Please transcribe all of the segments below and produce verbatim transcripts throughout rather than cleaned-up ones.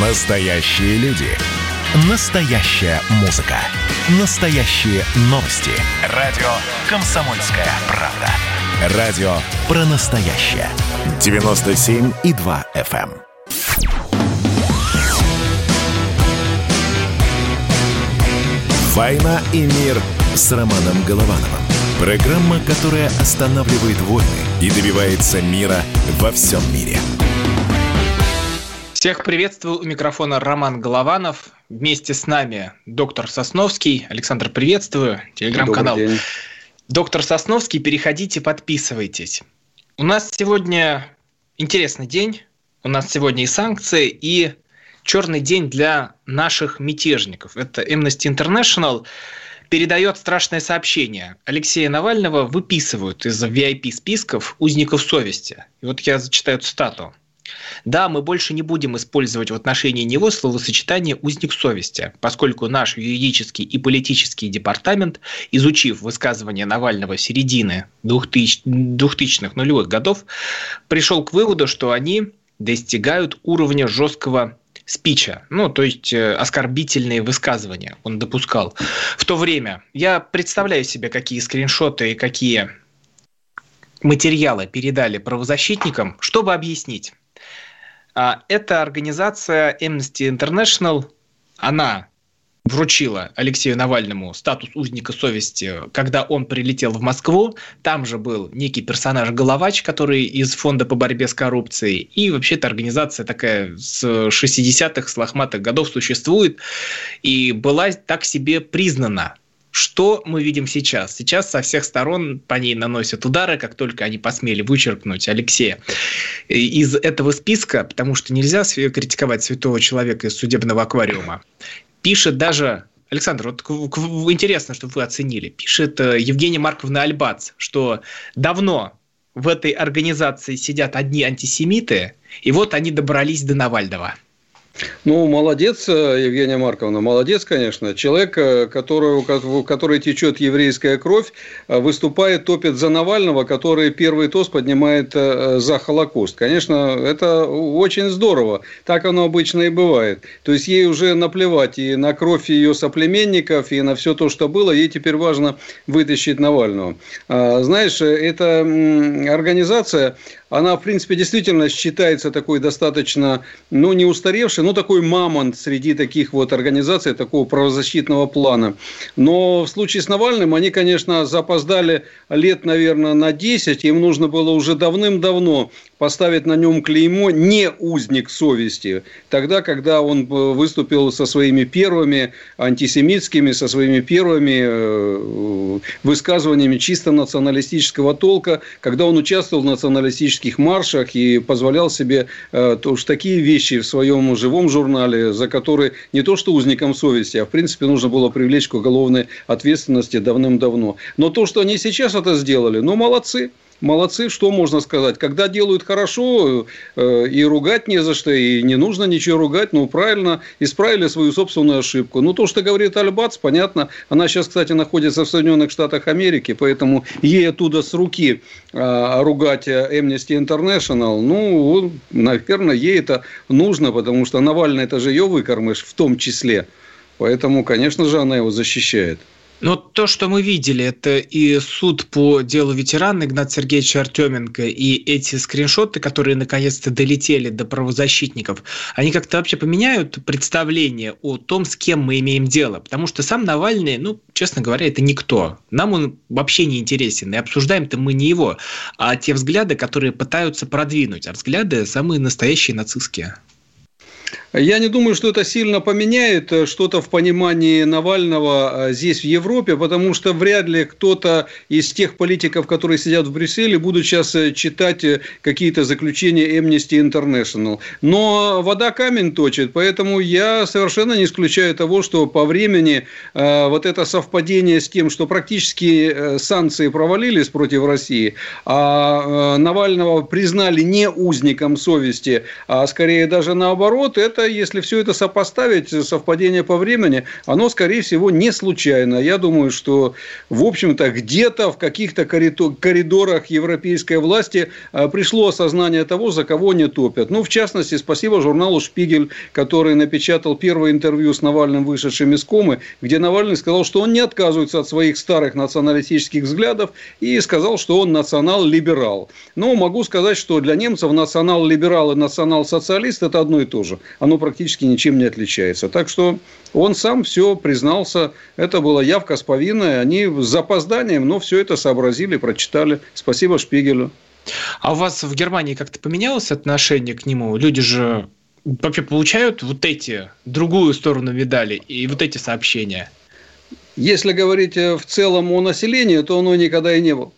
Настоящие люди. Настоящая музыка. Настоящие новости. Радио «Комсомольская правда». Радио «Про настоящее». девяносто семь и два эф эм. «Война и мир» с Романом Головановым. Программа, которая останавливает войны и добивается мира во всем мире. Всех приветствую. У микрофона Роман Голованов. Вместе с нами доктор Сосновский. Александр, приветствую. Телеграм-канал. Доктор Сосновский. Переходите, подписывайтесь. У нас сегодня интересный день. У нас сегодня и санкции, и черный день для наших мятежников. Это Amnesty International передает страшное сообщение. Алексея Навального выписывают из ви ай пи-списков узников совести. И вот я зачитаю цитату. Да, мы больше не будем использовать в отношении него словосочетание «узник совести», поскольку наш юридический и политический департамент, изучив высказывания Навального середины двухтысячных нулевых годов, пришел к выводу, что они достигают уровня жесткого спича, ну, то есть оскорбительные высказывания он допускал. В то время я представляю себе, какие скриншоты и какие материалы передали правозащитникам, чтобы объяснить. Эта организация Amnesty International, она вручила Алексею Навальному статус узника совести, когда он прилетел в Москву. Там же был некий персонаж Головач, который из фонда по борьбе с коррупцией. И вообще эта организация такая с шестидесятых, с лохматых годов существует и была так себе признана. Что мы видим сейчас? Сейчас со всех сторон по ней наносят удары, как только они посмели вычеркнуть Алексея из этого списка, потому что нельзя критиковать святого человека из судебного аквариума. Пишет даже... Александр, вот интересно, чтобы вы оценили. Пишет Евгения Марковна Альбац, что давно в этой организации сидят одни антисемиты, и вот они добрались до Навального. Ну, молодец, Евгения Марковна, молодец, конечно. Человек, который, у которого течет еврейская кровь, выступает, топит за Навального, который первый тост поднимает за Холокост. Конечно, это очень здорово. Так оно обычно и бывает. То есть, ей уже наплевать и на кровь ее соплеменников, и на все то, что было. Ей теперь важно вытащить Навального. Знаешь, эта организация... Она, в принципе, действительно считается такой достаточно, ну, не устаревшей, но такой мамонт среди таких вот организаций, такого правозащитного плана. Но в случае с Навальным они, конечно, запоздали лет, наверное, на десять. Им нужно было уже давным-давно поставить на нем клеймо «не узник совести». Тогда, когда он выступил со своими первыми антисемитскими, со своими первыми высказываниями чисто националистического толка, когда он участвовал в националистическом маршах и позволял себе э, то уж такие вещи в своем живом журнале, за которые не то что узникам совести, а в принципе нужно было привлечь к уголовной ответственности давным-давно. Но то, что они сейчас это сделали, ну молодцы. Молодцы, что можно сказать. Когда делают хорошо, и ругать не за что, и не нужно ничего ругать, но правильно исправили свою собственную ошибку. Ну, то, что говорит Альбац, понятно. Она сейчас, кстати, находится в Соединенных Штатах Америки, поэтому ей оттуда с руки ругать Amnesty International, ну, наверное, ей это нужно, потому что Навальный – это же ее выкормыш в том числе. Поэтому, конечно же, она его защищает. Но то, что мы видели, это и суд по делу ветерана Игната Сергеевича Артеменко, и эти скриншоты, которые наконец-то долетели до правозащитников, они как-то вообще поменяют представление о том, с кем мы имеем дело. Потому что сам Навальный, ну, честно говоря, это никто. Нам он вообще не интересен, и обсуждаем-то мы не его, а те взгляды, которые пытаются продвинуть. А взгляды самые настоящие нацистские. Я не думаю, что это сильно поменяет что-то в понимании Навального здесь, в Европе, потому что вряд ли кто-то из тех политиков, которые сидят в Брюсселе, будут сейчас читать какие-то заключения Amnesty International. Но вода камень точит, поэтому я совершенно не исключаю того, что по времени вот это совпадение с тем, что практически санкции провалились против России, а Навального признали не узником совести, а скорее даже наоборот, это это, если все это сопоставить, совпадение по времени, оно, скорее всего, не случайно. Я думаю, что, в общем-то, где-то в каких-то коридорах европейской власти пришло осознание того, за кого они топят. Ну, в частности, спасибо журналу «Шпигель», который напечатал первое интервью с Навальным, вышедшим из комы, где Навальный сказал, что он не отказывается от своих старых националистических взглядов и сказал, что он национал-либерал. Но могу сказать, что для немцев национал-либерал и национал-социалист – это одно и то же. Оно практически ничем не отличается. Так что он сам все признался. Это была явка с повинной. Они с запозданием, но все это сообразили, прочитали. Спасибо «Шпигелю». А у вас в Германии как-то поменялось отношение к нему? Люди же вообще получают вот эти, другую сторону медали и вот эти сообщения? Если говорить в целом о населении, то оно никогда и не было.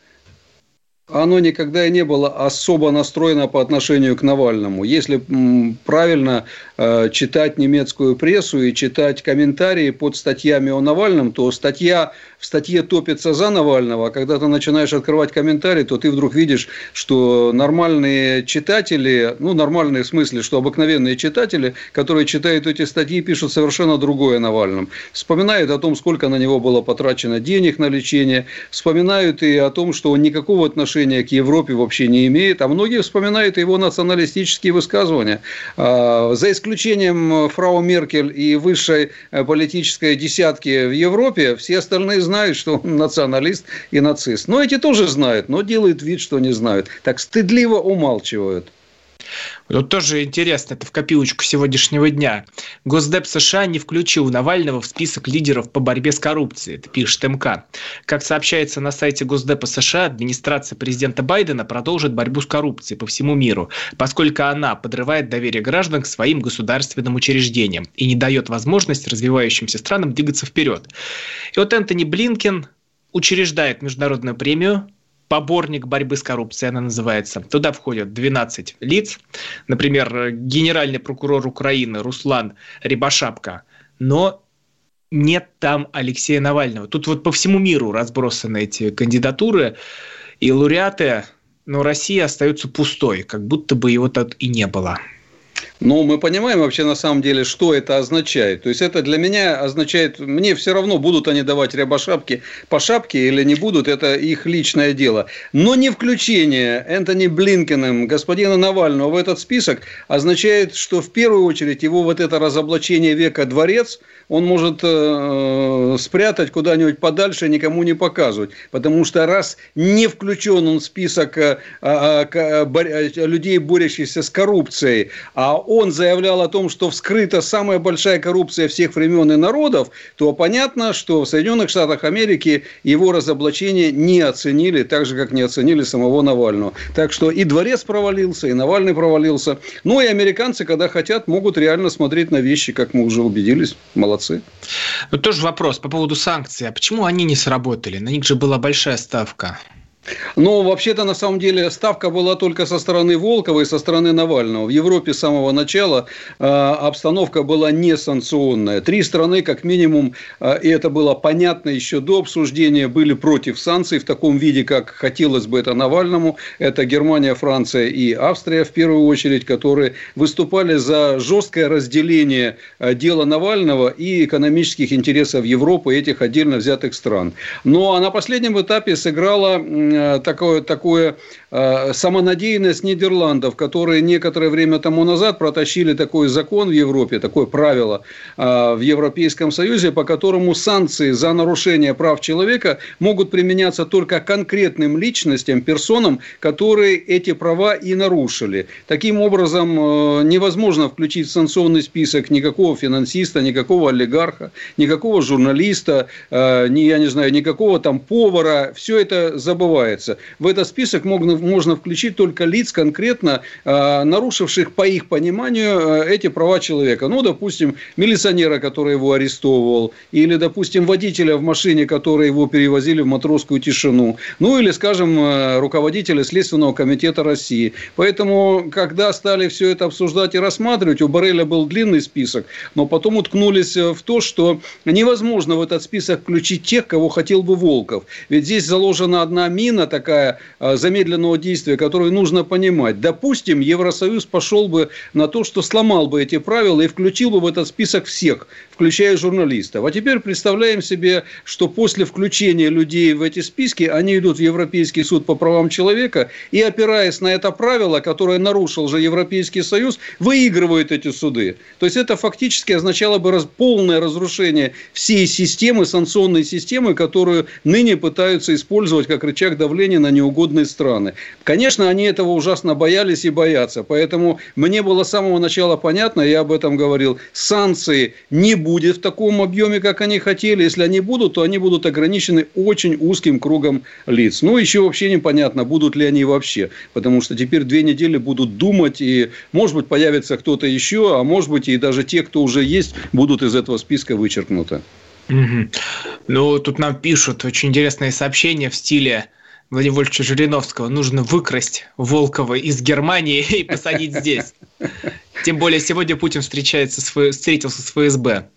Оно никогда и не было особо настроено по отношению к Навальному. Если правильно читать немецкую прессу и читать комментарии под статьями о Навальном, то статья в статье топится за Навального, а когда ты начинаешь открывать комментарии, то ты вдруг видишь, что нормальные читатели, ну, нормальные в смысле, что обыкновенные читатели, которые читают эти статьи, пишут совершенно другое о Навальном. Вспоминают о том, сколько на него было потрачено денег на лечение, вспоминают и о том, что он никакого отношения к Европе вообще не имеет, а многие вспоминают его националистические высказывания. За исключением фрау Меркель и высшей политической десятки в Европе, все остальные знают, что он националист и нацист. Но эти тоже знают, но делают вид, что не знают. Так стыдливо умалчивают. Вот тоже интересно, это в копилочку сегодняшнего дня. Госдеп США не включил Навального в список лидеров по борьбе с коррупцией, это пишет МК. Как сообщается на сайте Госдепа США, администрация президента Байдена продолжит борьбу с коррупцией по всему миру, поскольку она подрывает доверие граждан к своим государственным учреждениям и не дает возможности развивающимся странам двигаться вперед. И вот Энтони Блинкен учреждает международную премию «Поборник борьбы с коррупцией», она называется. Туда входят двенадцать лиц. Например, генеральный прокурор Украины Руслан Рябошапка. Но нет там Алексея Навального. Тут вот по всему миру разбросаны эти кандидатуры и лауреаты. Но Россия остается пустой, как будто бы его тут и не было. Но мы понимаем вообще на самом деле, что это означает. То есть, это для меня означает, мне все равно, будут они давать Рябошапке по шапке или не будут, это их личное дело. Но не включение Энтони Блинкеном господина Навального в этот список означает, что в первую очередь его вот это разоблачение века дворец, он может э, спрятать куда-нибудь подальше и никому не показывать. Потому что раз не включен он в список э, э, э, борь, людей, борющихся с коррупцией, а он заявлял о том, что вскрыта самая большая коррупция всех времен и народов, то понятно, что в Соединенных Штатах Америки его разоблачение не оценили, так же, как не оценили самого Навального. Так что и дворец провалился, и Навальный провалился. Ну, и американцы, когда хотят, могут реально смотреть на вещи, как мы уже убедились. Молодцы. Но тоже вопрос по поводу санкций. А почему они не сработали? На них же была большая ставка. Но вообще-то, на самом деле, ставка была только со стороны Волкова и со стороны Навального. В Европе с самого начала э, обстановка была несанкционная. Три страны, как минимум, э, и это было понятно еще до обсуждения, были против санкций в таком виде, как хотелось бы это Навальному. Это Германия, Франция и Австрия, в первую очередь, которые выступали за жесткое разделение э, дела Навального и экономических интересов Европы и этих отдельно взятых стран. Ну, а на последнем этапе сыграла... Э, Такое, такое э, самонадеянность Нидерландов, которые некоторое время тому назад протащили такой закон в Европе, такое правило э, в Европейском Союзе, по которому санкции за нарушение прав человека могут применяться только конкретным личностям, персонам, которые эти права и нарушили. Таким образом, э, невозможно включить в санкционный список никакого финансиста, никакого олигарха, никакого журналиста, э, не, я не знаю, никакого там повара. Все это забывается. В этот список можно, можно включить только лиц, конкретно э, нарушивших, по их пониманию, э, эти права человека. Ну, допустим, милиционера, который его арестовывал, или, допустим, водителя в машине, который его перевозили в Матросскую тишину, ну, или, скажем, э, руководителя Следственного комитета России. Поэтому, когда стали все это обсуждать и рассматривать, у Борреля был длинный список, но потом уткнулись в то, что невозможно в этот список включить тех, кого хотел бы Волков. Ведь здесь заложена одна мина, мина такая замедленного действия, которую нужно понимать. Допустим, Евросоюз пошел бы на то, что сломал бы эти правила и включил бы в этот список всех, включая журналистов. А теперь представляем себе, что после включения людей в эти списки, они идут в Европейский суд по правам человека и, опираясь на это правило, которое нарушил же Европейский союз, выигрывают эти суды. То есть это фактически означало бы раз, полное разрушение всей системы, санкционной системы, которую ныне пытаются использовать как рычаг давления на неугодные страны. Конечно, они этого ужасно боялись и боятся. Поэтому мне было с самого начала понятно, я об этом говорил, санкции не будет в таком объеме, как они хотели. Если они будут, то они будут ограничены очень узким кругом лиц. Ну, еще вообще непонятно, будут ли они вообще. Потому что теперь две недели будут думать, и, может быть, появится кто-то еще, а может быть, и даже те, кто уже есть, будут из этого списка вычеркнуты. Угу. Ну, тут нам пишут очень интересные сообщения в стиле Владимира Вольфовича Жириновского. Нужно выкрасть Волкова из Германии и посадить здесь. Тем более, сегодня Путин встречается с Ф... встретился с ФСБ.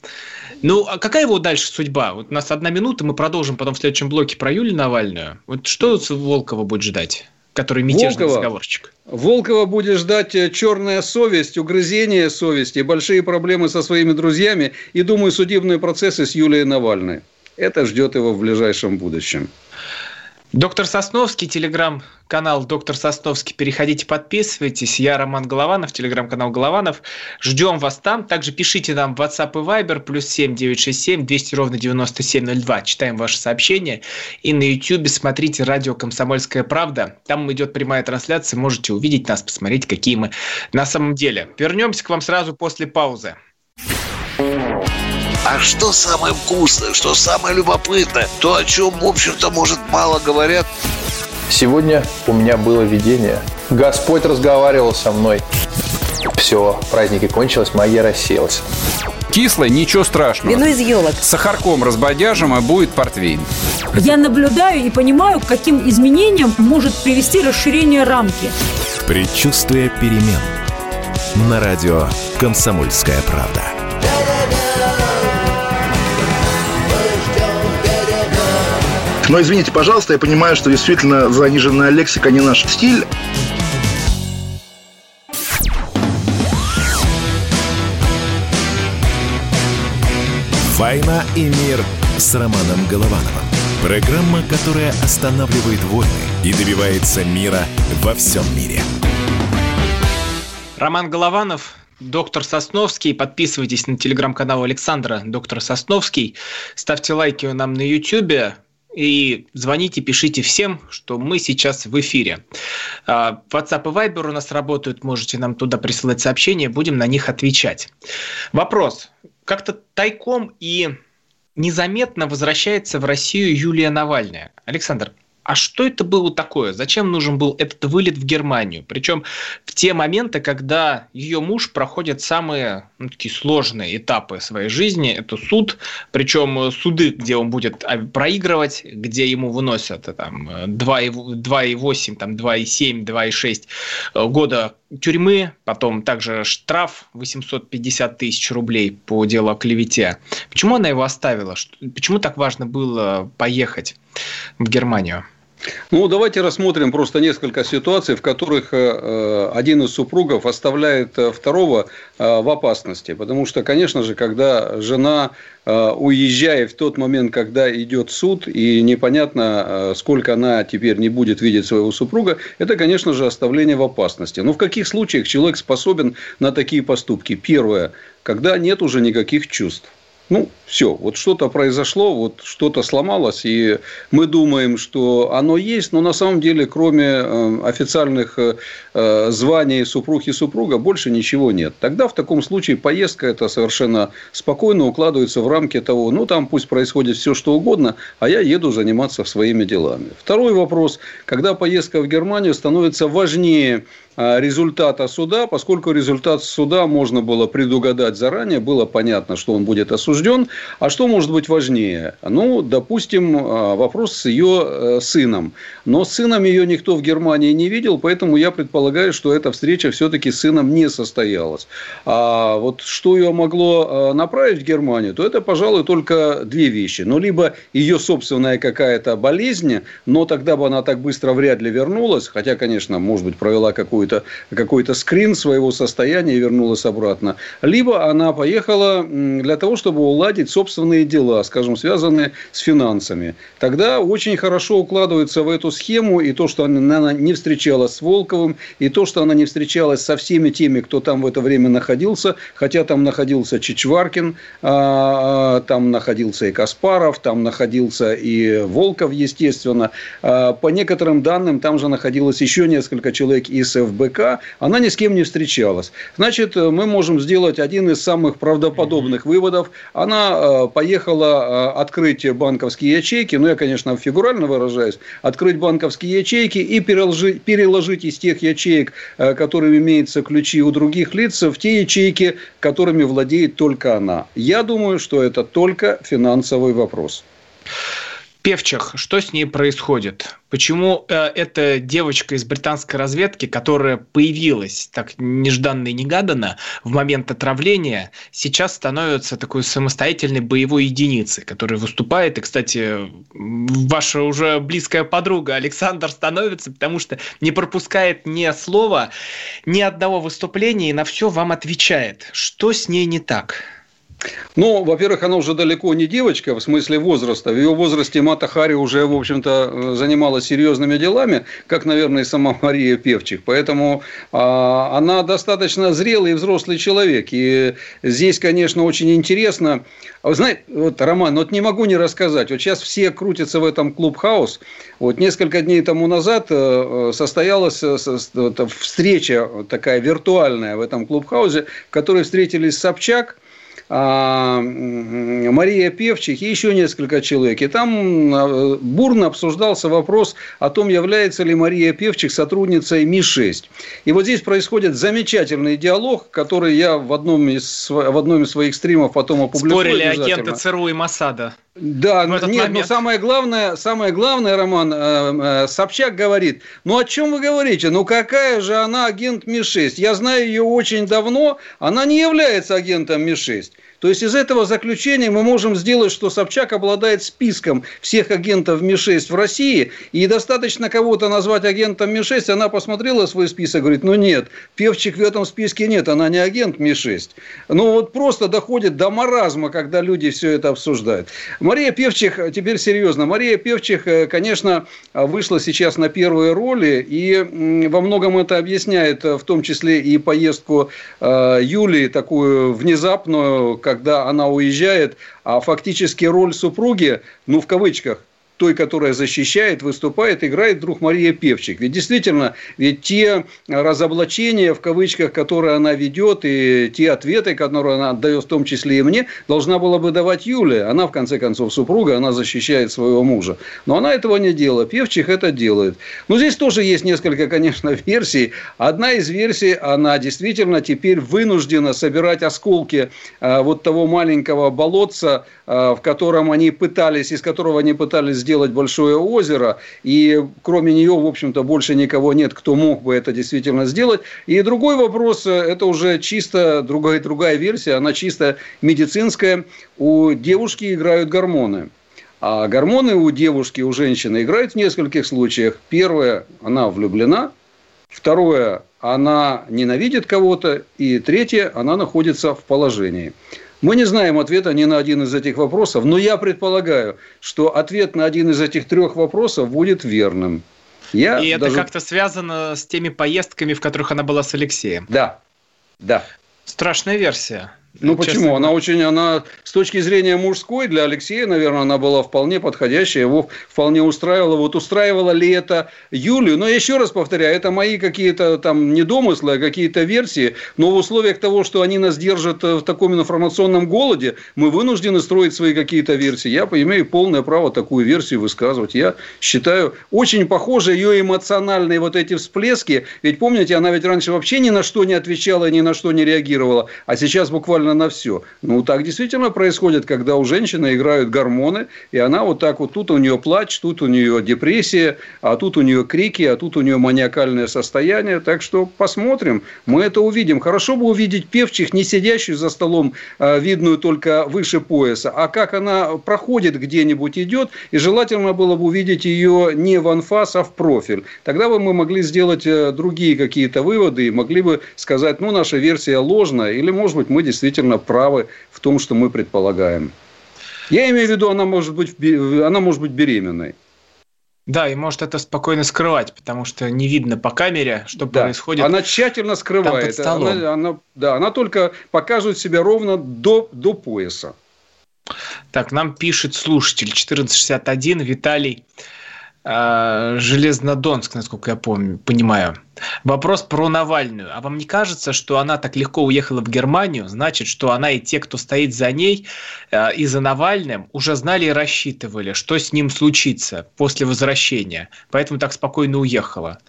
Ну, а какая его дальше судьба? Вот у нас одна минута, мы продолжим потом в следующем блоке про Юлию Навальную. Вот что Волкова будет ждать, который мятежный Волкова. Разговорчик? Волкова будет ждать черная совесть, угрызение совести, большие проблемы со своими друзьями и, думаю, судебные процессы с Юлией Навальной. Это ждет его в ближайшем будущем. Доктор Сосновский, телеграм-канал Доктор Сосновский. Переходите, подписывайтесь. Я Роман Голованов, телеграм-канал Голованов. Ждем вас там. Также пишите нам в WhatsApp и Viber плюс семь девятьсот шестьдесят семь двести ровно девяносто семь ноль два. Читаем ваши сообщения. И на YouTube смотрите радио «Комсомольская правда». Там идет прямая трансляция. Можете увидеть нас, посмотреть, какие мы на самом деле. Вернемся к вам сразу после паузы. А что самое вкусное, что самое любопытное, то, о чем, в общем-то, может, мало говорят? Сегодня у меня было видение. Господь разговаривал со мной. Все, праздники кончились, магия рассеялась. Кислое, ничего страшного. Вино из елок. С сахарком разбодяжим, а будет портвейн. Я наблюдаю и понимаю, к каким изменениям может привести расширение рамки. Предчувствие перемен. На радио «Комсомольская правда». Но извините, пожалуйста, я понимаю, что действительно заниженная лексика не наш стиль. «Война и мир» с Романом Головановым. Программа, которая останавливает войны и добивается мира во всем мире. Роман Голованов. Доктор Сосновский. Подписывайтесь на телеграм-канал Александра Доктор Сосновский. Ставьте лайки нам на Ютьюбе. И звоните, пишите всем, что мы сейчас в эфире. WhatsApp и Viber у нас работают. Можете нам туда присылать сообщения. Будем на них отвечать. Вопрос. Как-то тайком и незаметно возвращается в Россию Юлия Навальная. Александр, а что это было такое? Зачем нужен был этот вылет в Германию? Причем в те моменты, когда ее муж проходит самые, ну, такие сложные этапы своей жизни. Это суд, причем суды, где он будет проигрывать, где ему выносят там, два и восемь, там, два и семь, два и шесть года тюрьмы. Потом также штраф восемьсот пятьдесят тысяч рублей по делу о клевете. Почему она его оставила? Почему так важно было поехать в Германию? Ну, давайте рассмотрим просто несколько ситуаций, в которых один из супругов оставляет второго в опасности. Потому что, конечно же, когда жена уезжает в тот момент, когда идет суд, и непонятно, сколько она теперь не будет видеть своего супруга, это, конечно же, оставление в опасности. Но в каких случаях человек способен на такие поступки? Первое, когда нет уже никаких чувств. Ну, все, вот что-то произошло, вот что-то сломалось, и мы думаем, что оно есть, но на самом деле, кроме официальных званий супруг и супруга, больше ничего нет. Тогда в таком случае поездка эта совершенно спокойно укладывается в рамки того, ну, там пусть происходит все, что угодно, а я еду заниматься своими делами. Второй вопрос, когда поездка в Германию становится важнее результата суда, поскольку результат суда можно было предугадать заранее, было понятно, что он будет осужден. А что может быть важнее? Ну, допустим, вопрос с ее сыном. Но с сыном ее никто в Германии не видел, поэтому я предполагаю, что эта встреча все-таки с сыном не состоялась. А вот что ее могло направить в Германию, то это, пожалуй, только две вещи. Ну, либо ее собственная какая-то болезнь, но тогда бы она так быстро вряд ли вернулась, хотя, конечно, может быть, провела какую-то какой-то скрин своего состояния и вернулась обратно. Либо она поехала для того, чтобы уладить собственные дела, скажем, связанные с финансами. Тогда очень хорошо укладывается в эту схему и то, что она не встречалась с Волковым, и то, что она не встречалась со всеми теми, кто там в это время находился, хотя там находился Чичваркин, там находился и Каспаров, там находился и Волков, естественно. По некоторым данным, там же находилось еще несколько человек из ФБР. БКА, она ни с кем не встречалась. Значит, мы можем сделать один из самых правдоподобных выводов. Она поехала открыть банковские ячейки, ну, я, конечно, фигурально выражаюсь, открыть банковские ячейки и переложить, переложить из тех ячеек, которыми имеются ключи у других лиц, в те ячейки, которыми владеет только она. Я думаю, что это только финансовый вопрос. Певчих, что с ней происходит? Почему э, эта девочка из британской разведки, которая появилась так нежданно и негаданно в момент отравления, сейчас становится такой самостоятельной боевой единицей, которая выступает. И, кстати, ваша уже близкая подруга Александр становится, потому что не пропускает ни слова, ни одного выступления и на все вам отвечает. Что с ней не так? Ну, во-первых, она уже далеко не девочка, в смысле возраста. В ее возрасте Мата Хари уже, в общем-то, занималась серьезными делами, как, наверное, и сама Мария Певчих. Поэтому а, она достаточно зрелый и взрослый человек. И здесь, конечно, очень интересно. Вы знаете, вот, Роман, вот не могу не рассказать. Вот сейчас все крутятся в этом клубхаус. Вот несколько дней тому назад состоялась встреча такая виртуальная в этом клубхаусе, в которой встретились Собчак, Мария Певчих и еще несколько человек. И там бурно обсуждался вопрос о том, является ли Мария Певчих сотрудницей эм и шесть. И вот здесь происходит замечательный диалог, который я в одном из, в одном из своих стримов потом опубликую. Спорили агенты ЦРУ и Моссада. Да, нет, момент. Но самое главное, самое главное, Роман, Собчак говорит, ну о чем вы говорите, ну какая же она агент эм и шесть, я знаю ее очень давно, она не является агентом эм и шесть. То есть, из этого заключения мы можем сделать, что Собчак обладает списком всех агентов эм и шесть в России, и достаточно кого-то назвать агентом эм и шесть, она посмотрела свой список и говорит, ну нет, Певчих в этом списке нет, она не агент эм и шесть. Ну вот просто доходит до маразма, когда люди все это обсуждают. Мария Певчих, теперь серьезно, Мария Певчих, конечно, вышла сейчас на первые роли, и во многом это объясняет, в том числе и поездку Юлии, такую внезапную, как когда она уезжает, а фактически роль супруги, ну, в кавычках, той, которая защищает, выступает, играет вдруг Мария Певчих. Ведь действительно, ведь те разоблачения, в кавычках, которые она ведет, и те ответы, которые она отдает, в том числе и мне, должна была бы давать Юлия. Она, в конце концов, супруга, она защищает своего мужа. Но она этого не делала. Певчих это делает. Но здесь тоже есть несколько, конечно, версий. Одна из версий, она действительно теперь вынуждена собирать осколки вот того маленького болотца, в котором они пытались, из которого они пытались сделать большое озеро, и кроме нее, в общем-то, больше никого нет, кто мог бы это действительно сделать. И другой вопрос, это уже чисто другая, другая версия, она чисто медицинская. У девушки играют гормоны. А гормоны у девушки, у женщины играют в нескольких случаях. Первое, она влюблена. Второе, она ненавидит кого-то. И третье, она находится в положении. Мы не знаем ответа ни на один из этих вопросов, но я предполагаю, что ответ на один из этих трех вопросов будет верным. Я И даже... это как-то связано с теми поездками, в которых она была с Алексеем. Да, да. Страшная версия. Ну, честно почему? Говоря. Она очень, она с точки зрения мужской, для Алексея, наверное, она была вполне подходящая, его вполне устраивала. Вот устраивало ли это Юлию? Но еще раз повторяю, это мои какие-то там не домыслы, а какие-то версии. Но в условиях того, что они нас держат в таком информационном голоде, мы вынуждены строить свои какие-то версии. Я имею полное право такую версию высказывать. Я считаю, очень похожи ее эмоциональные вот эти всплески. Ведь помните, она ведь раньше вообще ни на что не отвечала, ни на что не реагировала. А сейчас буквально на все. Ну, так действительно происходит, когда у женщины играют гормоны, и она вот так вот, тут у нее плач, тут у нее депрессия, а тут у нее крики, а тут у нее маниакальное состояние. Так что посмотрим, мы это увидим. Хорошо бы увидеть Певчих, не сидящую за столом, видную только выше пояса, а как она проходит где-нибудь, идет, и желательно было бы увидеть ее не в анфас, а в профиль. Тогда бы мы могли сделать другие какие-то выводы и могли бы сказать, ну, наша версия ложная, или, может быть, мы действительно правы в том, что мы предполагаем. Я имею в виду, она может быть, она может быть беременной. Да, и может это спокойно скрывать, потому что не видно по камере, что да. происходит. Она тщательно скрывает. Она, она, да, она только показывает себя ровно до, до пояса. Так, нам пишет слушатель четырнадцать шестьдесят один Виталий. Железнодонск, насколько я помню, понимаю. Вопрос про Навальную. А вам не кажется, что она так легко уехала в Германию? Значит, что она и те, кто стоит за ней и за Навальным, уже знали и рассчитывали, что с ним случится после возвращения. Поэтому так спокойно уехала.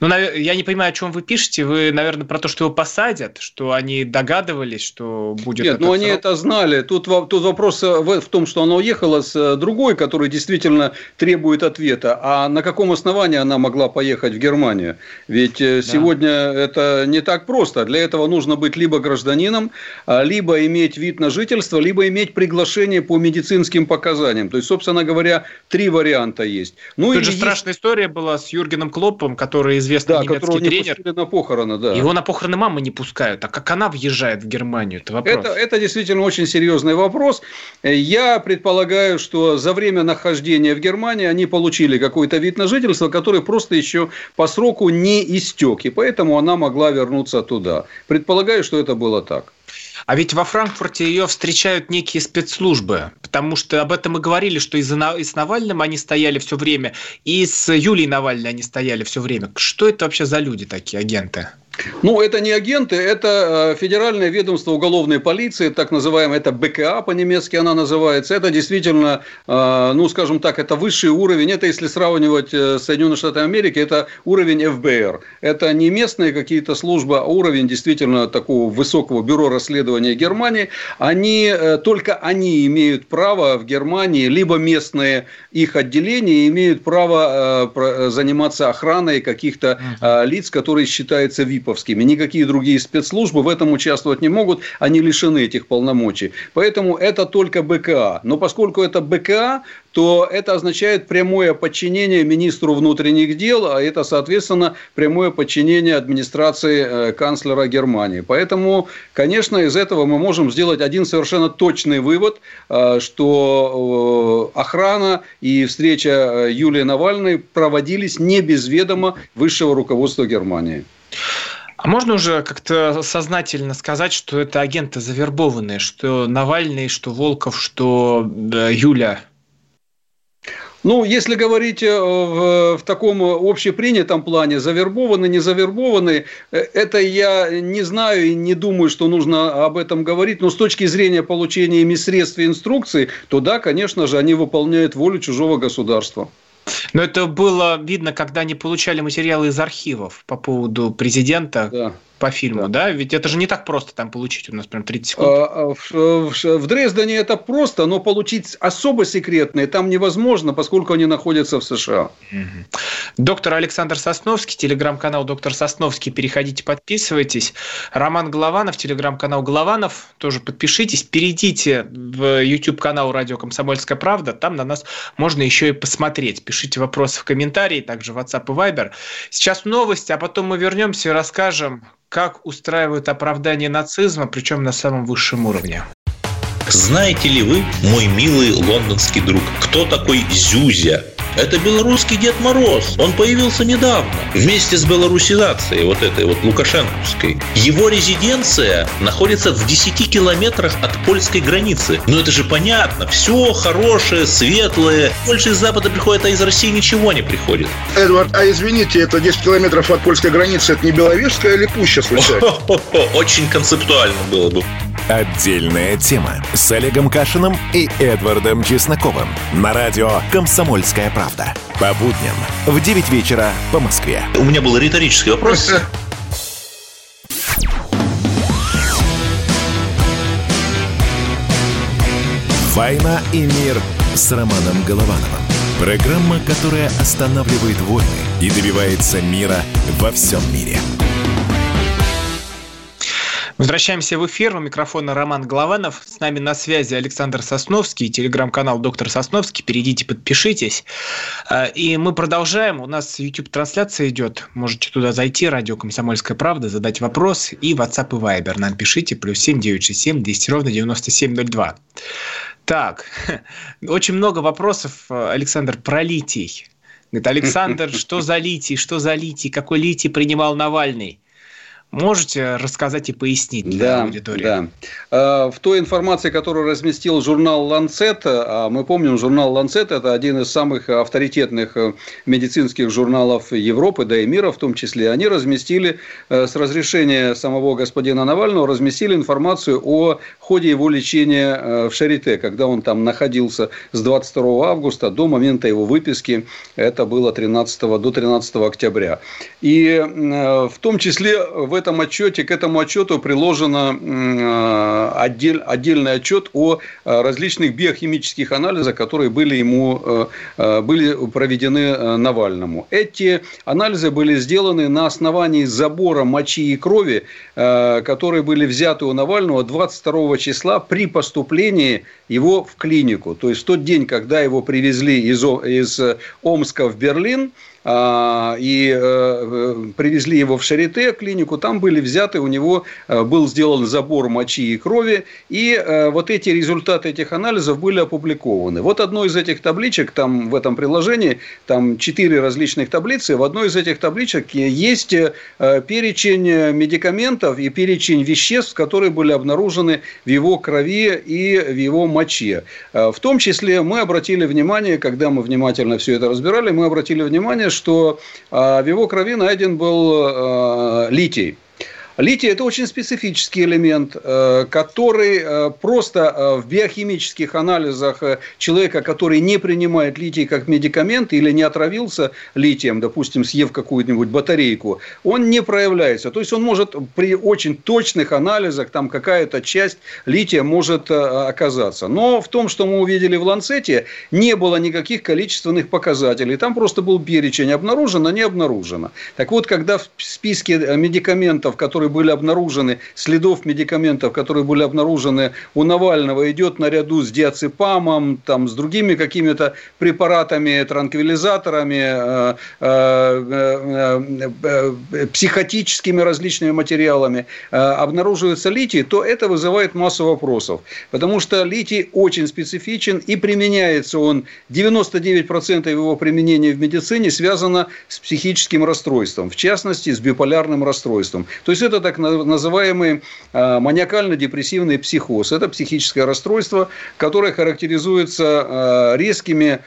Ну, я не понимаю, о чем вы пишете. Вы, наверное, про то, что его посадят, что они догадывались, что будет... Нет, ну, они срок. Это знали. Тут, тут вопрос в том, что она уехала с другой, которая действительно требует ответа. А на каком основании она могла поехать в Германию? Ведь да. сегодня это не так просто. Для этого нужно быть либо гражданином, либо иметь вид на жительство, либо иметь приглашение по медицинским показаниям. То есть, собственно говоря, три варианта есть. Ну, тут же есть... страшная история была с Юргеном Клоппом, который... известный да, немецкий тренер. На похороны, да. Его на похороны мамы не пускают. А как она въезжает в Германию? Это вопрос. Это, это действительно очень серьезный вопрос. Я предполагаю, что за время нахождения в Германии они получили какой-то вид на жительство, который просто еще по сроку не истек. И поэтому она могла вернуться туда. Предполагаю, что это было так. А ведь во Франкфурте ее встречают некие спецслужбы, потому что об этом и говорили, что и, за, и с Навальным они стояли все время, и с Юлией Навальной они стояли все время. Что это вообще за люди такие, агенты? Ну, это не агенты, это Федеральное ведомство уголовной полиции, так называемое, это БКА по-немецки она называется. Это действительно, ну, скажем так, это высший уровень, это если сравнивать с Соединенными Штатами Америки, это уровень эф бэ эр. Это не местные какие-то службы, а уровень действительно такого высокого бюро расследования Германии. Они, только они имеют право в Германии, либо местные их отделения имеют право заниматься охраной каких-то лиц, которые считаются ви ай пи. Никакие другие спецслужбы в этом участвовать не могут, они лишены этих полномочий. Поэтому это только БКА. Но поскольку это БКА, то это означает прямое подчинение министру внутренних дел, а это, соответственно, прямое подчинение администрации канцлера Германии. Поэтому, конечно, из этого мы можем сделать один совершенно точный вывод, что охрана и встреча Юлии Навальной проводились не без ведома высшего руководства Германии. А можно уже как-то сознательно сказать, что это агенты завербованные, что Навальный, что Волков, что Юля? Ну, если говорить в, в таком общепринятом плане, завербованный, не завербованный, это я не знаю и не думаю, что нужно об этом говорить. Но с точки зрения получения ими средств и инструкций, то да, конечно же, они выполняют волю чужого государства. Но это было видно, когда они получали материалы из архивов по поводу президента. Да. По фильму, да. да? Ведь это же не так просто там получить, у нас прям тридцать секунд. В, в, в Дрездене это просто, но получить особо секретные там невозможно, поскольку они находятся в США. Угу. Доктор Александр Сосновский, телеграм-канал «Доктор Сосновский». Переходите, подписывайтесь. Роман Голованов, телеграм-канал «Голованов». Тоже подпишитесь. Перейдите в YouTube-канал «Радио Комсомольская правда». Там на нас можно еще и посмотреть. Пишите вопросы в комментарии, также в WhatsApp и Viber. Сейчас новости, а потом мы вернемся и расскажем, как устраивают оправдание нацизма, причем на самом высшем уровне. Знаете ли вы, мой милый лондонский друг, кто такой Зюзя? Это белорусский Дед Мороз. Он появился недавно. Вместе с белорусизацией, вот этой вот лукашенковской. Его резиденция находится в десяти километрах от польской границы. Но это же понятно. Все хорошее, светлое. Больше из Запада приходит, а из России ничего не приходит. Эдвард, а извините, это десять километров от польской границы. Это не Беловежская или Пуща случайно? Очень концептуально было бы. Отдельная тема с Олегом Кашиным и Эдвардом Чесноковым на радио «Комсомольская правда». По будням в девять вечера по Москве. У меня был риторический вопрос. «Война и мир» с Романом Головановым. Программа, которая останавливает войны и добивается мира во всем мире. Возвращаемся в эфир. У микрофона Роман Голованов. С нами на связи Александр Сосновский, телеграм-канал «Доктор Сосновский». Перейдите, подпишитесь. И мы продолжаем. У нас YouTube-трансляция идет. Можете туда зайти. Радио «Комсомольская правда», задать вопрос. И WhatsApp и Viber нам пишите. Плюс семь девятьсот шестьдесят семь двести ровно девяносто семь ноль два. Так. Очень много вопросов, Александр, про литий. Говорит, Александр, что за литий? Что за литий? Какой литий принимал Навальный? Можете рассказать и пояснить для да, аудитории? Да. В той информации, которую разместил журнал «Ланцет», а мы помним, журнал «Ланцет» – это один из самых авторитетных медицинских журналов Европы, да и мира в том числе, они разместили, с разрешения самого господина Навального, разместили информацию о ходе его лечения в Шарите, когда он там находился с двадцать второго августа до момента его выписки, это было тринадцатого, до тринадцатого октября. И в том числе в В этом отчете, к этому отчету приложен отдель, отдельный отчет о различных биохимических анализах, которые были ему были проведены Навальному. Эти анализы были сделаны на основании забора мочи и крови, которые были взяты у Навального двадцать второго числа при поступлении его в клинику. То есть в тот день, когда его привезли из, из Омска в Берлин, и привезли его в Шарите, клинику, там были взяты, у него был сделан забор мочи и крови, и вот эти результаты этих анализов были опубликованы. Вот одно из этих табличек, там в этом приложении, там четыре различных таблицы, в одной из этих табличек есть перечень медикаментов и перечень веществ, которые были обнаружены в его крови и в его моче. В том числе мы обратили внимание, когда мы внимательно все это разбирали, мы обратили внимание, что в его крови найден был литий. Литий – это очень специфический элемент, который просто в биохимических анализах человека, который не принимает литий как медикамент или не отравился литием, допустим, съев какую-нибудь батарейку, он не проявляется. То есть, он может при очень точных анализах, там какая-то часть лития может оказаться. Но в том, что мы увидели в «Ланцете», не было никаких количественных показателей. Там просто был перечень «обнаружено, не обнаружено». Так вот, когда в списке медикаментов, которые были обнаружены, следов медикаментов, которые были обнаружены у Навального, идет наряду с диазепамом, там, с другими какими-то препаратами, транквилизаторами, э, э, э, э, психотическими различными материалами, э, обнаруживается литий, то это вызывает массу вопросов. Потому что литий очень специфичен, и применяется он, девяносто девять процентов его применения в медицине связано с психическим расстройством, в частности, с биполярным расстройством. То есть, это так называемый маниакально-депрессивный психоз. Это психическое расстройство, которое характеризуется резкими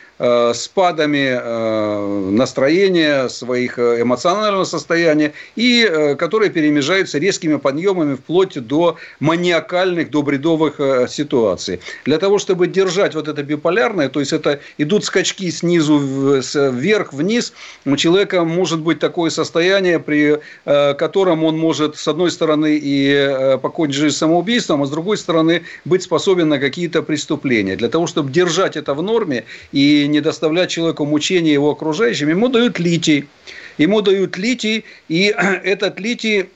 спадами настроения, своих эмоционального состояния, и которые перемежаются резкими подъемами вплоть до маниакальных, до бредовых ситуаций. Для того, чтобы держать вот это биполярное, то есть, это идут скачки снизу вверх, вниз, у человека может быть такое состояние, при котором он может может, с одной стороны, и покончить жизнь самоубийством, а с другой стороны, быть способен на какие-то преступления. Для того, чтобы держать это в норме и не доставлять человеку мучения его окружающим, ему дают литий. Ему дают литий, и этот литий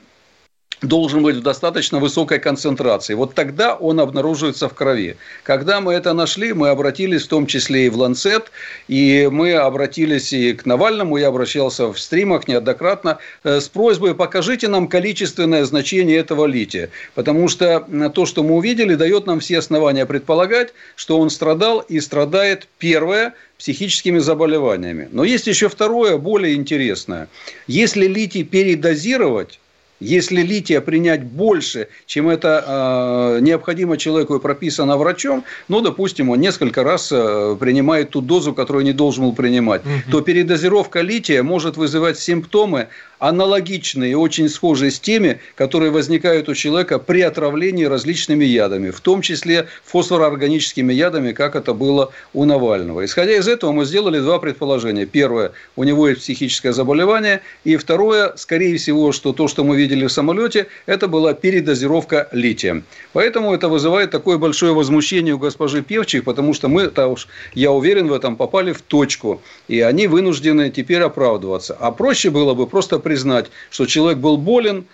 должен быть в достаточно высокой концентрации. Вот тогда он обнаруживается в крови. Когда мы это нашли, мы обратились в том числе и в Ланцет, и мы обратились и к Навальному, я обращался в стримах неоднократно с просьбой: покажите нам количественное значение этого лития. Потому что то, что мы увидели, дает нам все основания предполагать, что он страдал и страдает, первое, психическими заболеваниями. Но есть еще второе, более интересное. Если литий передозировать, если лития принять больше, чем это э, необходимо человеку и прописано врачом, ну, допустим, он несколько раз э, принимает ту дозу, которую не должен был принимать, угу. то передозировка лития может вызывать симптомы, аналогичные, очень схожие с теми, которые возникают у человека при отравлении различными ядами, в том числе фосфороорганическими ядами, как это было у Навального. Исходя из этого, мы сделали два предположения. Первое, у него есть психическое заболевание. И второе, скорее всего, что то, что мы видели в самолете, это была передозировка лития. Поэтому это вызывает такое большое возмущение у госпожи Певчих, потому что мы, уж, я уверен в этом, попали в точку. И они вынуждены теперь оправдываться. А проще было бы просто признать, что человек был болен,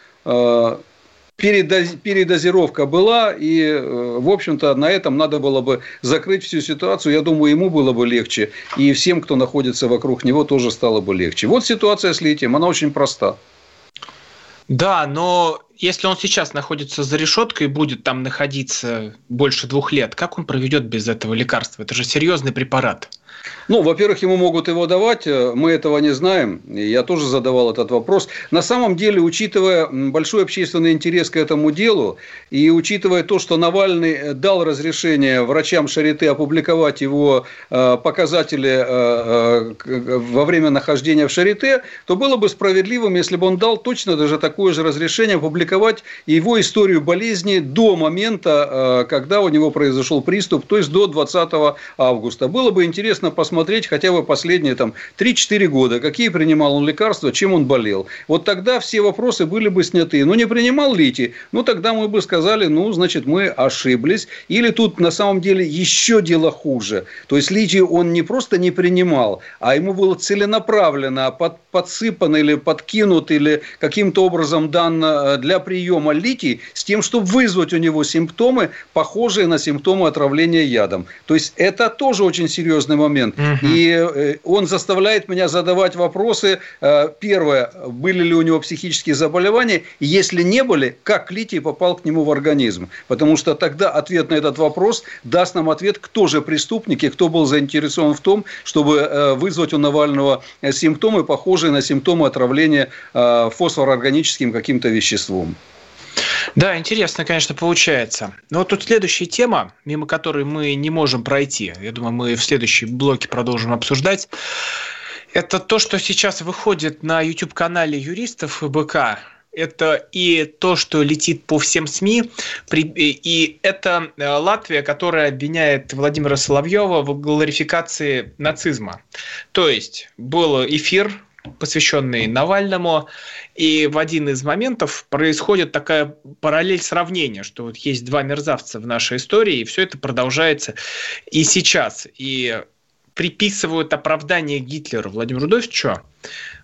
передозировка была, и, в общем-то, на этом надо было бы закрыть всю ситуацию. Я думаю, ему было бы легче, и всем, кто находится вокруг него, тоже стало бы легче. Вот ситуация с литием, она очень проста. Да, но если он сейчас находится за решеткой и будет там находиться больше двух лет, как он проведет без этого лекарства? Это же серьезный препарат. Ну, во-первых, ему могут его давать, мы этого не знаем, я тоже задавал этот вопрос. На самом деле, учитывая большой общественный интерес к этому делу, и учитывая то, что Навальный дал разрешение врачам Шарите опубликовать его показатели во время нахождения в Шарите, то было бы справедливым, если бы он дал точно даже такое же разрешение опубликовать его историю болезни до момента, когда у него произошел приступ, то есть до двадцатого августа. Было бы интересно посмотреть хотя бы последние там, три-четыре года, какие принимал он лекарства, чем он болел. Вот тогда все вопросы были бы сняты. Ну, не принимал литий, ну, тогда мы бы сказали, ну, значит, мы ошиблись. Или тут на самом деле еще дело хуже. То есть, литий он не просто не принимал, а ему было целенаправленно под, подсыпан или подкинут, или каким-то образом дан для приема литий с тем, чтобы вызвать у него симптомы, похожие на симптомы отравления ядом. То есть, это тоже очень серьезно момент. Угу. И он заставляет меня задавать вопросы. Первое, были ли у него психические заболевания? Если не были, как литий попал к нему в организм? Потому что тогда ответ на этот вопрос даст нам ответ, кто же преступник и кто был заинтересован в том, чтобы вызвать у Навального симптомы, похожие на симптомы отравления фосфороорганическим каким-то веществом. Да, интересно, конечно, получается. Но вот тут следующая тема, мимо которой мы не можем пройти. Я думаю, мы в следующем блоке продолжим обсуждать. Это то, что сейчас выходит на YouTube-канале юристов ФБК. Это и то, что летит по всем СМИ. И это Латвия, которая обвиняет Владимира Соловьева в глорификации нацизма. То есть был эфир, посвященный Навальному, и в один из моментов происходит такая параллель сравнения, что вот есть два мерзавца в нашей истории, и все это продолжается и сейчас. И приписывают оправдание Гитлеру Владимиру Рудольфовичу.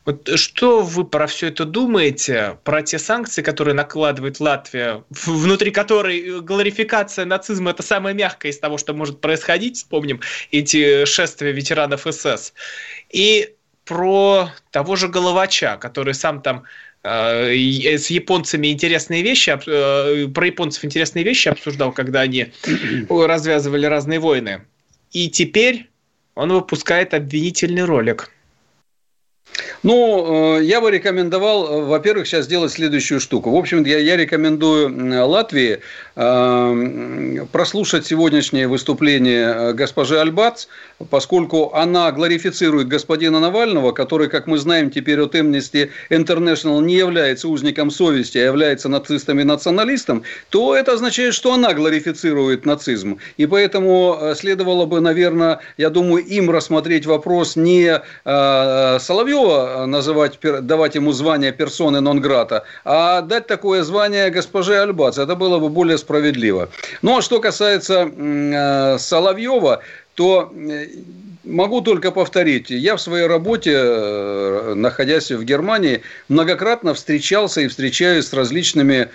Вот что вы про все это думаете, про те санкции, которые накладывает Латвия, внутри которой глорификация нацизма – это самое мягкое из того, что может происходить, вспомним эти шествия ветеранов СС, и про того же Головача, который сам там э, с японцами интересные вещи, э, про японцев интересные вещи обсуждал, когда они развязывали разные войны. И теперь он выпускает обвинительный ролик. Ну, я бы рекомендовал, во-первых, сейчас сделать следующую штуку. В общем, я, я рекомендую Латвии э, прослушать сегодняшнее выступление госпожи Альбац, поскольку она глорифицирует господина Навального, который, как мы знаем, теперь от Amnesty International не является узником совести, а является нацистом и националистом, то это означает, что она глорифицирует нацизм. И поэтому следовало бы, наверное, я думаю, им рассмотреть вопрос не э, Соловьева, называть, давать ему звание персоны нон-грата, а дать такое звание госпоже Альбац. Это было бы более справедливо. Ну, а что касается э, Соловьева, то Могу только повторить. Я в своей работе, находясь в Германии, многократно встречался и встречаюсь с различными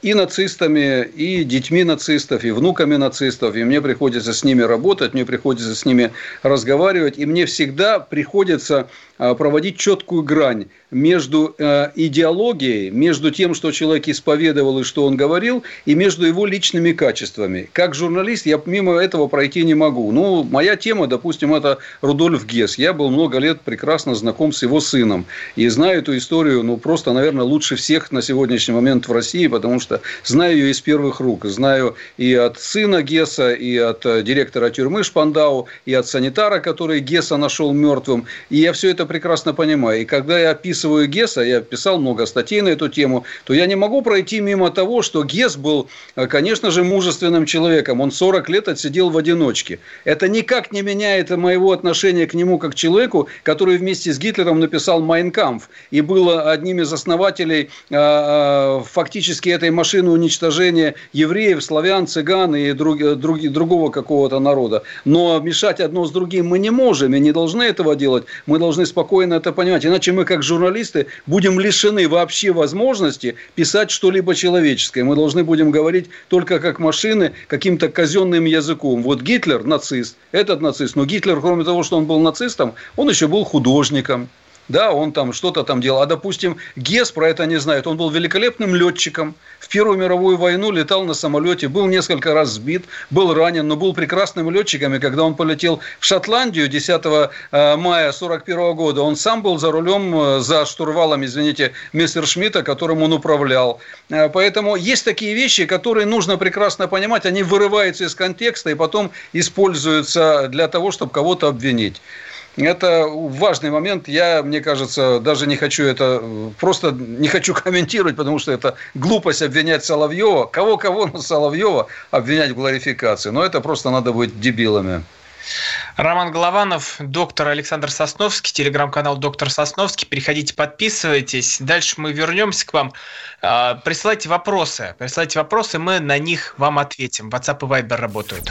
и нацистами, и детьми нацистов, и внуками нацистов. И мне приходится с ними работать, мне приходится с ними разговаривать. И мне всегда приходится проводить четкую грань между идеологией, между тем, что человек исповедовал и что он говорил, и между его личными качествами. Как журналист я мимо этого пройти не могу. Ну, моя тема, допустим, это Рудольф Гесс. Я был много лет прекрасно знаком с его сыном. И знаю эту историю, ну, просто, наверное, лучше всех на сегодняшний момент в России, потому что знаю ее из первых рук. Знаю и от сына Гесса, и от директора тюрьмы Шпандау, и от санитара, который Гесса нашел мертвым. И я все это прекрасно понимаю. И когда я описываю Гесса, я писал много статей на эту тему, то я не могу пройти мимо того, что Гесс был, конечно же, мужественным человеком. Он сорок лет отсидел в одиночке. Это никак не меняет моего его отношение к нему как человеку, который вместе с Гитлером написал «Майн кампф» и был одним из основателей э, фактически этой машины уничтожения евреев, славян, цыган и друг, друг, другого какого-то народа. Но мешать одно с другим мы не можем и не должны этого делать. Мы должны спокойно это понимать. Иначе мы, как журналисты, будем лишены вообще возможности писать что-либо человеческое. Мы должны будем говорить только как машины, каким-то казенным языком. Вот Гитлер – нацист, этот нацист, но Гитлер, кроме того, что он был нацистом, он еще был художником. Да, он там что-то там делал. А, допустим, Гесс про это не знает. Он был великолепным летчиком. В Первую мировую войну летал на самолете. Был несколько раз сбит, был ранен, но был прекрасным летчиком. И когда он полетел в Шотландию десятого мая сорок первого года, он сам был за рулем, за штурвалом, извините, мессершмитта, которым он управлял. Поэтому есть такие вещи, которые нужно прекрасно понимать. Они вырываются из контекста и потом используются для того, чтобы кого-то обвинить. Это важный момент. Я, мне кажется, даже не хочу это, просто не хочу комментировать, потому что это глупость обвинять Соловьева. Кого-кого, но Соловьева обвинять в глорификации. Но это просто надо быть дебилами. Роман Голованов, доктор Александр Сосновский, телеграм-канал «Доктор Сосновский». Переходите, подписывайтесь. Дальше мы вернемся к вам. Присылайте вопросы. Присылайте вопросы, мы на них вам ответим. WhatsApp и Viber работают.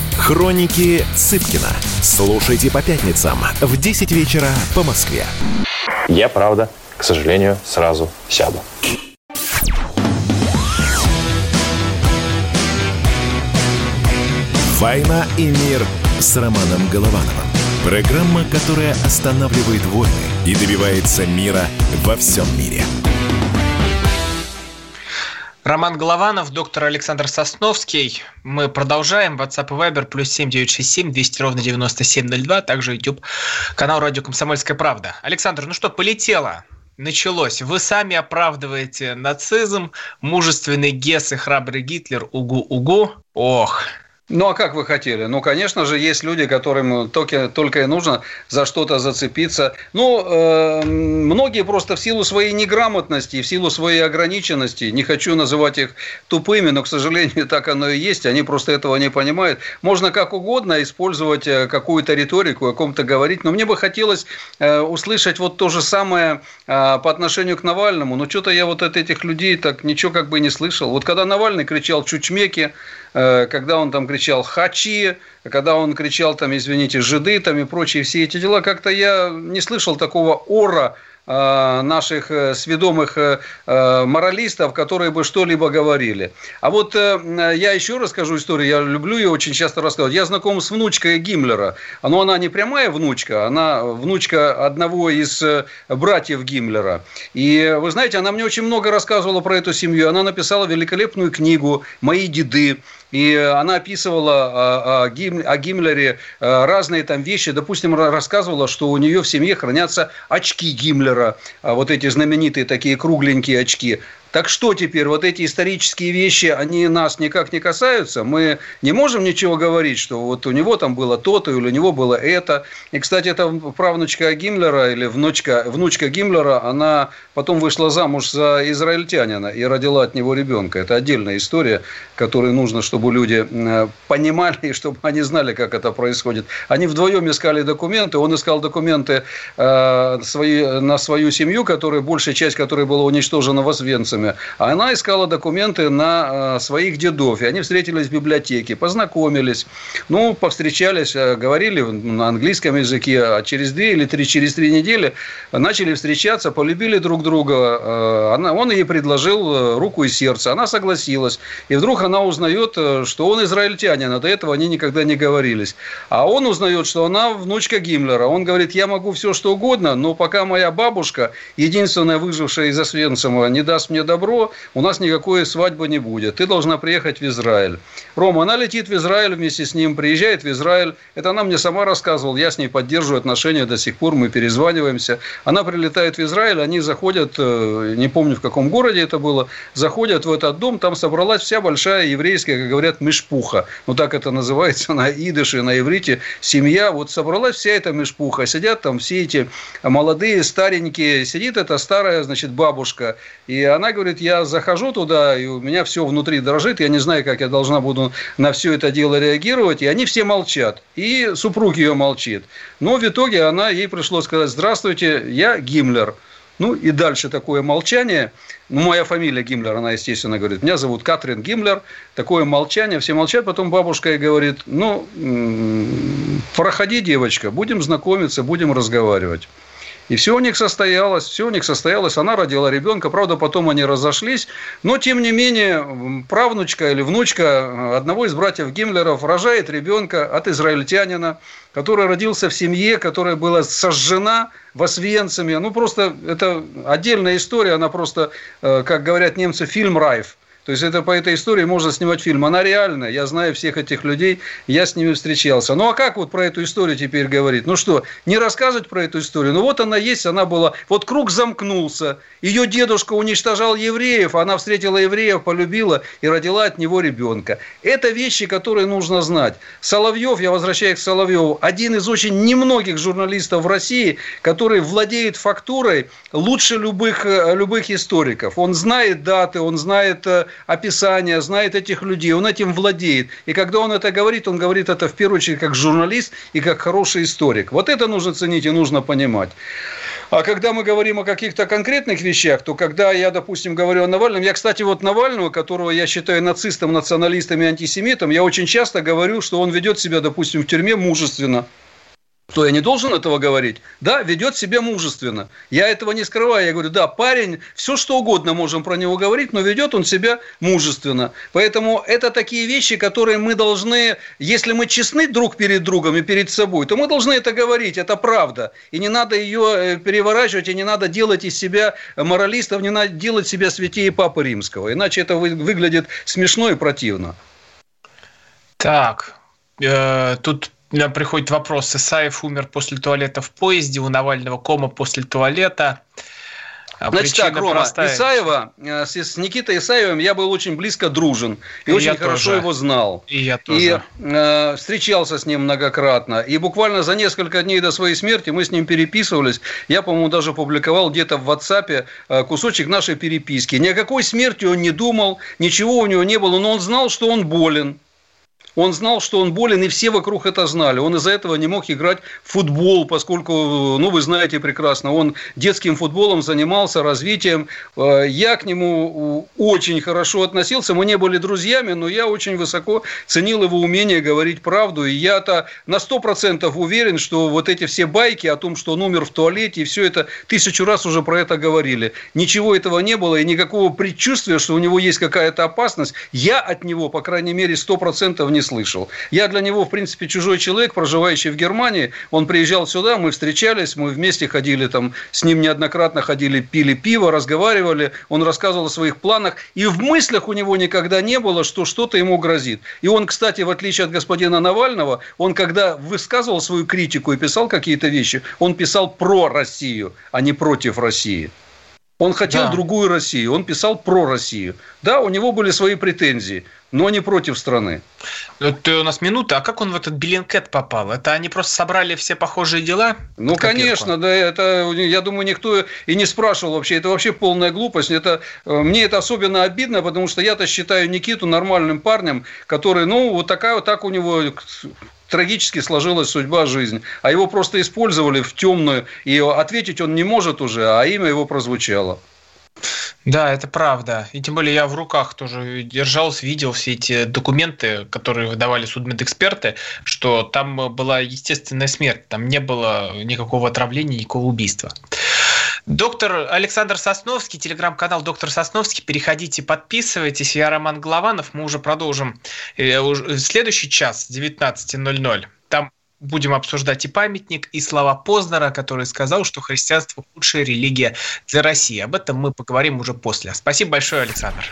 Хроники Цыпкина. Слушайте по пятницам в десять вечера по Москве. Я, правда, к сожалению, сразу сяду. «Война и мир» с Романом Головановым. Программа, которая останавливает войны и добивается мира во всем мире. Роман Голованов, доктор Александр Сосновский. Мы продолжаем. WhatsApp и Viber плюс семь девятьсот шестьдесят семь двести ровно девяносто семь ноль два. Также YouTube канал «Радио Комсомольская правда». Александр, ну что, полетело? Началось. Вы сами оправдываете нацизм. Мужественный Гесс и храбрый Гитлер. Угу-угу. Ох... Ну, а как вы хотели? Ну, конечно же, есть люди, которым только, только и нужно за что-то зацепиться. Ну, э, многие просто в силу своей неграмотности, в силу своей ограниченности, не хочу называть их тупыми, но, к сожалению, так оно и есть, они просто этого не понимают. Можно как угодно использовать какую-то риторику, о ком-то говорить, но мне бы хотелось э, услышать вот то же самое э, по отношению к Навальному. Но что-то я вот от этих людей так ничего как бы не слышал. Вот когда Навальный кричал «Чучмеки», э, когда он там кричал, кричал «хачи», когда он кричал, там, извините, «жиды» там, и прочие все эти дела, как-то я не слышал такого ора наших сведомых моралистов, которые бы что-либо говорили. А вот я еще расскажу историю, я люблю ее очень часто рассказывать. Я знаком с внучкой Гиммлера, но она не прямая внучка, она внучка одного из братьев Гиммлера. И вы знаете, она мне очень много рассказывала про эту семью, она написала великолепную книгу «Мои деды». И она описывала о Гиммлере разные там вещи. Допустим, рассказывала, что у нее в семье хранятся очки Гиммлера. Вот эти знаменитые такие кругленькие очки. Так что теперь? Вот эти исторические вещи, они нас никак не касаются. Мы не можем ничего говорить, что вот у него там было то-то или у него было это. И, кстати, эта правнучка Гиммлера или внучка, внучка Гиммлера, она потом вышла замуж за израильтянина и родила от него ребенка. Это отдельная история, которую нужно, чтобы люди понимали и чтобы они знали, как это происходит. Они вдвоем искали документы. Он искал документы э, свои, на свою семью, которая, большая часть которой была уничтожена в Освенциме. А она искала документы на своих дедов. И они встретились в библиотеке, познакомились. Ну, повстречались, говорили на английском языке. А через две или три, через три недели начали встречаться, полюбили друг друга. Она, он ей предложил руку и сердце. Она согласилась. И вдруг она узнает, что он израильтянин. А до этого они никогда не говорились. А он узнает, что она внучка Гиммлера. Он говорит, я могу все, что угодно, но пока моя бабушка, единственная выжившая из Освенцима, не даст мне добро, у нас никакой свадьбы не будет. Ты должна приехать в Израиль. Рома, она летит в Израиль вместе с ним, приезжает в Израиль. Это она мне сама рассказывала. Я с ней поддерживаю отношения до сих пор, мы перезваниваемся. Она прилетает в Израиль, они заходят, не помню, в каком городе это было, заходят в этот дом, там собралась вся большая еврейская, как говорят, мишпуха. Ну, так это называется на идыше, на иврите. Семья. Вот собралась вся эта мишпуха. Сидят там все эти молодые, старенькие. Сидит эта старая, значит, бабушка. И она говорит, я захожу туда, и у меня все внутри дрожит, я не знаю, как я должна буду на все это дело реагировать, и они все молчат, и супруг ее молчит. Но в итоге она, ей пришлось сказать, здравствуйте, я Гиммлер. Ну, и дальше такое молчание. Ну, моя фамилия Гиммлер, она, естественно, говорит, меня зовут Катрин Гиммлер. Такое молчание, все молчат. Потом бабушка ей говорит, ну, проходи, девочка, будем знакомиться, будем разговаривать. И все у них состоялось, все у них состоялось. Она родила ребенка, правда, потом они разошлись. Но, тем не менее, правнучка или внучка одного из братьев Гиммлеров рожает ребенка от израильтянина, который родился в семье, которая была сожжена в Освенциме. Ну, просто это отдельная история, она просто, как говорят немцы, фильм-райф. То есть, это по этой истории можно снимать фильм. Она реальная. Я знаю всех этих людей. Я с ними встречался. Ну, а как вот про эту историю теперь говорить? Ну, что, не рассказывать про эту историю? Ну, вот она есть. Она была... Вот круг замкнулся. Ее дедушка уничтожал евреев. Она встретила евреев, полюбила и родила от него ребенка. Это вещи, которые нужно знать. Соловьев, я возвращаюсь к Соловьеву, один из очень немногих журналистов в России, который владеет фактурой лучше любых, любых историков. Он знает даты, он знает... описание, знает этих людей, он этим владеет. И когда он это говорит, он говорит это в первую очередь как журналист и как хороший историк. Вот это нужно ценить и нужно понимать. А когда мы говорим о каких-то конкретных вещах, то когда я, допустим, говорю о Навальном, я, кстати, вот Навального, которого я считаю нацистом, националистом и антисемитом, я очень часто говорю, что он ведет себя, допустим, в тюрьме мужественно. Что, я не должен этого говорить? Да, ведет себя мужественно. Я этого не скрываю. Я говорю, да, парень, все что угодно можем про него говорить, но ведет он себя мужественно. Поэтому это такие вещи, которые мы должны, если мы честны друг перед другом и перед собой, то мы должны это говорить, это правда. И не надо ее переворачивать, и не надо делать из себя моралистов, не надо делать себя святее Папы Римского. Иначе это выглядит смешно и противно. Так, э, тут... Нам приходит вопрос. Исаев умер после туалета в поезде, у Навального кома после туалета. Значит так, Рома, простая. Исаева, с Никитой Исаевым я был очень близко дружен. И, и очень хорошо тоже. его знал. И я тоже. И э, встречался с ним многократно. И буквально за несколько дней до своей смерти мы с ним переписывались. Я, по-моему, даже публиковал где-то в WhatsApp кусочек нашей переписки. Ни о какой смерти он не думал, ничего у него не было. Но он знал, что он болен. Он знал, что он болен, и все вокруг это знали. Он из-за этого не мог играть в футбол, поскольку, ну, вы знаете прекрасно, он детским футболом занимался, развитием. Я к нему очень хорошо относился. Мы не были друзьями, но я очень высоко ценил его умение говорить правду. И я-то на сто процентов уверен, что вот эти все байки о том, что он умер в туалете, и все это тысячу раз уже про это говорили. Ничего этого не было, и никакого предчувствия, что у него есть какая-то опасность, я от него, по крайней мере, сто процентов не слышал. Я для него, в принципе, чужой человек, проживающий в Германии. Он приезжал сюда, мы встречались, мы вместе ходили там, с ним неоднократно ходили, пили пиво, разговаривали. Он рассказывал о своих планах. И в мыслях у него никогда не было, что что-то ему грозит. И он, кстати, в отличие от господина Навального, он, когда высказывал свою критику и писал какие-то вещи, он писал про Россию, а не против России. Он хотел, да, другую Россию, он писал про Россию. Да, у него были свои претензии, но не против страны. Вот у нас минута, а как он в этот Bellingcat попал? Это они просто собрали все похожие дела? Ну, конечно, да, это, я думаю, никто и не спрашивал вообще. Это вообще полная глупость. Это, мне это особенно обидно, потому что я-то считаю Никиту нормальным парнем, который, ну, вот такая вот так у него... Трагически сложилась судьба, жизнь. А его просто использовали в темную. И ответить он не может уже, а имя его прозвучало. Да, это правда. И тем более я в руках тоже держался, видел все эти документы, которые выдавали судмедэксперты, что там была естественная смерть. Там не было никакого отравления, никакого убийства. Доктор Александр Сосновский, телеграм-канал «Доктор Сосновский». Переходите, подписывайтесь. Я Роман Голованов. Мы уже продолжим в следующий час с девятнадцать ноль ноль. Там будем обсуждать и памятник, и слова Познера, который сказал, что христианство – лучшая религия для России. Об этом мы поговорим уже после. Спасибо большое, Александр.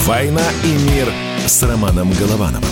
«Война и мир» с Романом Головановым.